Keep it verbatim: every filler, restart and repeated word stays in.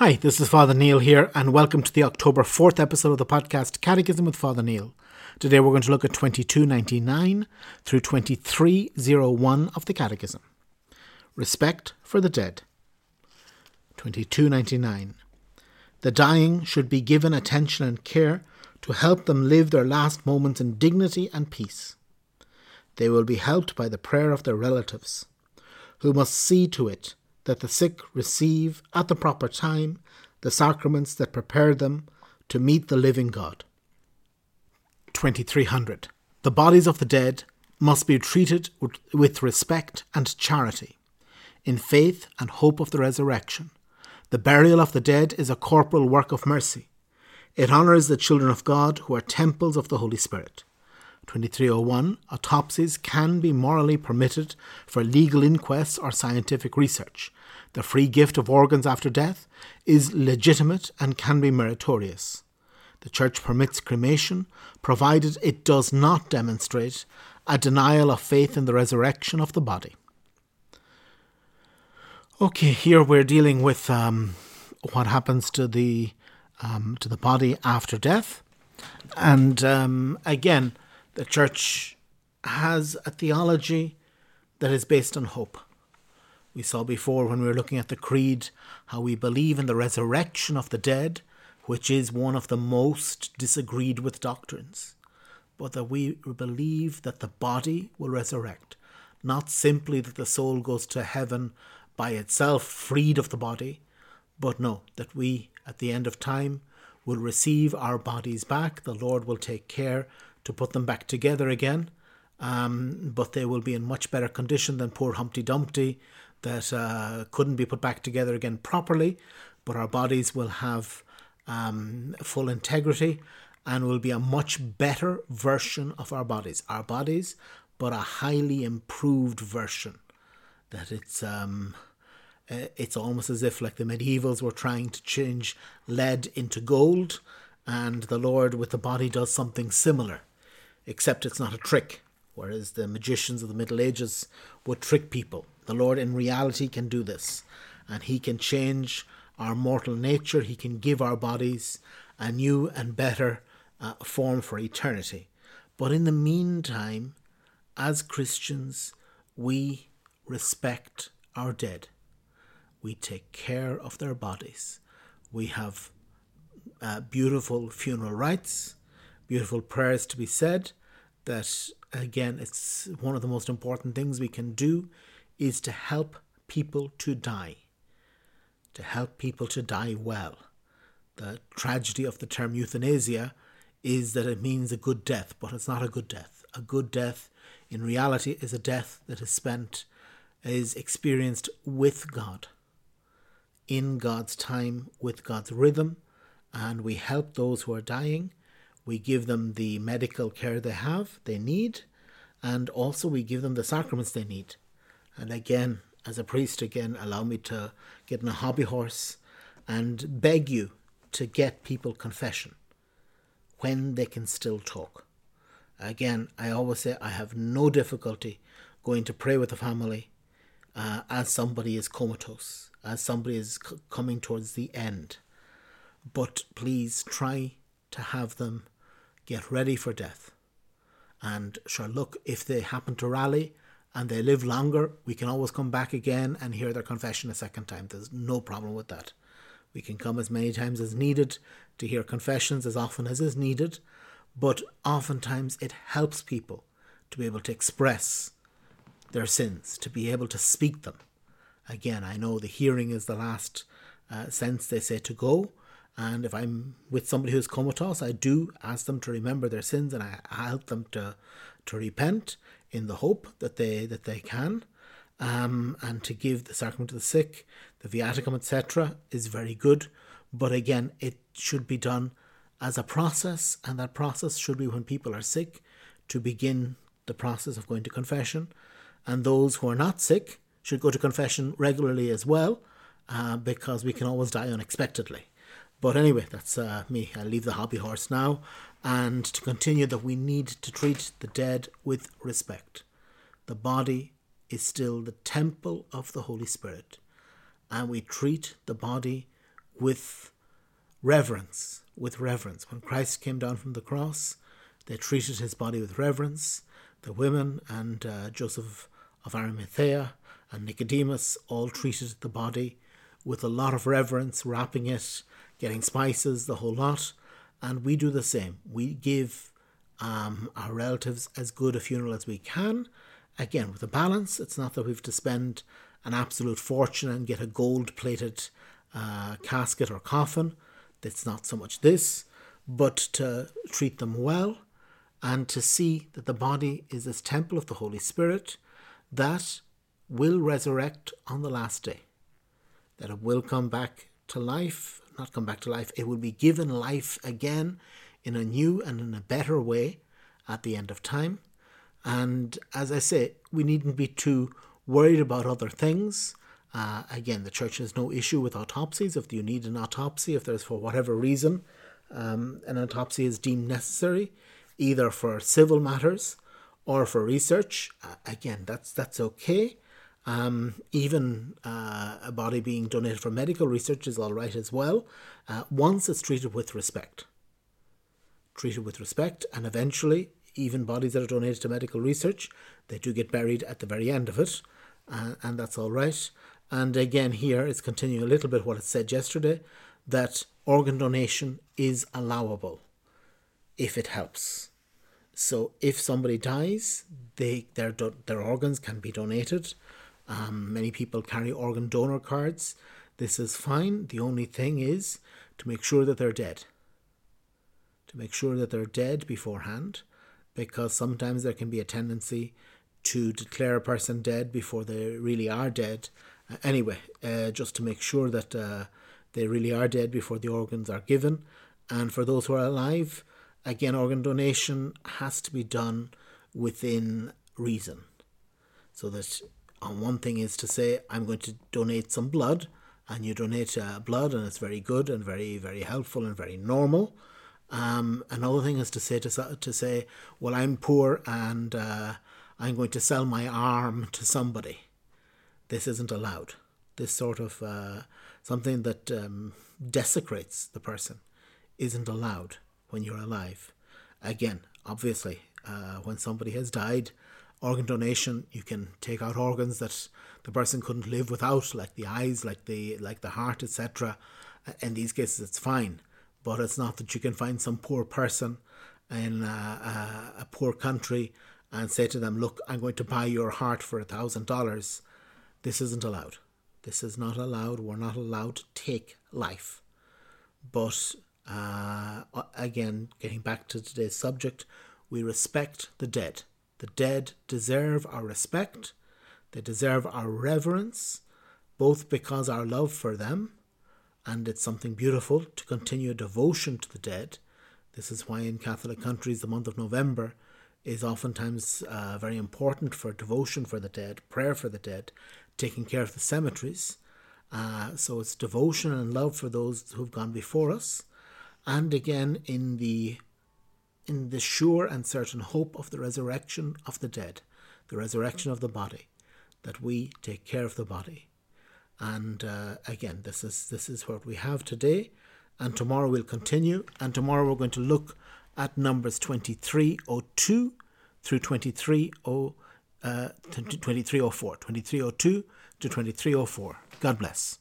Hi, this is Father Neil here, and welcome to the October fourth episode of the podcast Catechism with Father Neil. Today we're going to look at twenty-two ninety-nine through twenty-three oh one of the Catechism. Respect for the dead. twenty-two ninety-nine. The dying should be given attention and care to help them live their last moments in dignity and peace. They will be helped by the prayer of their relatives, who must see to it that the sick receive, at the proper time, the sacraments that prepare them to meet the living God. twenty-three hundred. The bodies of the dead must be treated with respect and charity, in faith and hope of the resurrection. The burial of the dead is a corporal work of mercy. It honours the children of God who are temples of the Holy Spirit. twenty-three oh one. Autopsies can be morally permitted for legal inquests or scientific research. The free gift of organs after death is legitimate and can be meritorious. The Church permits cremation, provided it does not demonstrate a denial of faith in the resurrection of the body. Okay, here we're dealing with um, what happens to the um, to the body after death, and um, again. The Church has a theology that is based on hope. We saw before when we were looking at the Creed how we believe in the resurrection of the dead, which is one of the most disagreed with doctrines, but that we believe that the body will resurrect, not simply that the soul goes to heaven by itself, freed of the body, but no, that we, at the end of time, will receive our bodies back. The Lord will take care to put them back together again, um, but they will be in much better condition than poor Humpty Dumpty that uh, couldn't be put back together again properly, but our bodies will have um, full integrity and will be a much better version of our bodies. Our bodies, but a highly improved version. That it's um, it's almost as if like the medievals were trying to change lead into gold, and the Lord with the body does something similar. Except it's not a trick, whereas the magicians of the Middle Ages would trick people. The Lord in reality can do this, and he can change our mortal nature. He can give our bodies a new and better uh, form for eternity. But in the meantime, as Christians, we respect our dead. We take care of their bodies. We have uh, beautiful funeral rites, beautiful prayers to be said. That, again, it's one of the most important things we can do is to help people to die, to help people to die well. The tragedy of the term euthanasia is that it means a good death, but it's not a good death. A good death, in reality, is a death that is spent, is experienced with God, in God's time, with God's rhythm, and we help those who are dying. We give them the medical care they have, they need, and also we give them the sacraments they need. And again, as a priest, again, allow me to get on a hobby horse and beg you to get people confession when they can still talk. Again, I always say I have no difficulty going to pray with a family uh, as somebody is comatose, as somebody is c- coming towards the end. But please try to have them get ready for death. And sure, look, if they happen to rally and they live longer, we can always come back again and hear their confession a second time. There's no problem with that. We can come as many times as needed to hear confessions as often as is needed, but oftentimes it helps people to be able to express their sins, to be able to speak them. Again, I know the hearing is the last uh, sense they say to go, and if I'm with somebody who's comatose, I do ask them to remember their sins, and I help them to to repent in the hope that they that they can, um, and to give the sacrament to the sick, the viaticum, et cetera, is very good. But again, it should be done as a process, and that process should be when people are sick to begin the process of going to confession, and those who are not sick should go to confession regularly as well, uh, because we can always die unexpectedly. But anyway, that's uh, me. I leave the hobby horse now. And to continue that we need to treat the dead with respect. The body is still the temple of the Holy Spirit. And we treat the body with reverence, with reverence. When Christ came down from the cross, they treated his body with reverence. The women and uh, Joseph of Arimathea and Nicodemus all treated the body with a lot of reverence, wrapping it, getting spices, the whole lot. And we do the same. We give um, our relatives as good a funeral as we can. Again, with a balance. It's not that we have to spend an absolute fortune and get a gold-plated uh, casket or coffin. It's not so much this, but to treat them well and to see that the body is this temple of the Holy Spirit that will resurrect on the last day, that it will come back to life, not come back to life, it will be given life again in a new and in a better way at the end of time. And as I say, we needn't be too worried about other things. Uh, again, the church has no issue with autopsies. If you need an autopsy, if there's for whatever reason, um, an autopsy is deemed necessary, either for civil matters or for research. Uh, again, that's that's okay. Um, even uh, a body being donated for medical research is all right as well, uh, once it's treated with respect. Treated with respect, and eventually, even bodies that are donated to medical research, they do get buried at the very end of it, uh, and that's all right. And again, here it's continuing a little bit what it said yesterday, that organ donation is allowable if it helps. So if somebody dies, they their their organs can be donated. Um, many people carry organ donor cards. This is fine. The only thing is to make sure that they're dead. To make sure that they're dead beforehand, because sometimes there can be a tendency to declare a person dead before they really are dead. Uh, anyway, uh, just to make sure that uh, they really are dead before the organs are given. And for those who are alive, again, organ donation has to be done within reason. So that on one thing is to say, I'm going to donate some blood, and you donate uh, blood, and it's very good and very, very helpful and very normal. Um, another thing is to say, to, to say, well, I'm poor and uh, I'm going to sell my arm to somebody. This isn't allowed. This sort of uh, something that um, desecrates the person isn't allowed when you're alive. Again, obviously, uh, when somebody has died, organ donation, you can take out organs that the person couldn't live without, like the eyes, like the like the heart, et cetera. In these cases, it's fine. But it's not that you can find some poor person in a, a, a poor country and say to them, look, I'm going to buy your heart for a thousand dollars. This isn't allowed. This is not allowed. We're not allowed to take life. But uh, again, getting back to today's subject, we respect the dead. The dead deserve our respect. They deserve our reverence, both because our love for them, and it's something beautiful to continue devotion to the dead. This is why in Catholic countries the month of November is oftentimes uh, very important for devotion for the dead, prayer for the dead, taking care of the cemeteries. Uh, so it's devotion and love for those who've gone before us. And again, in the in the sure and certain hope of the resurrection of the dead, the resurrection of the body, that we take care of the body. And uh, again, this is this is what we have today. And tomorrow we'll continue. And tomorrow we're going to look at Numbers twenty-three oh two through twenty-three oh four. twenty-three oh two to twenty-three oh four. God bless.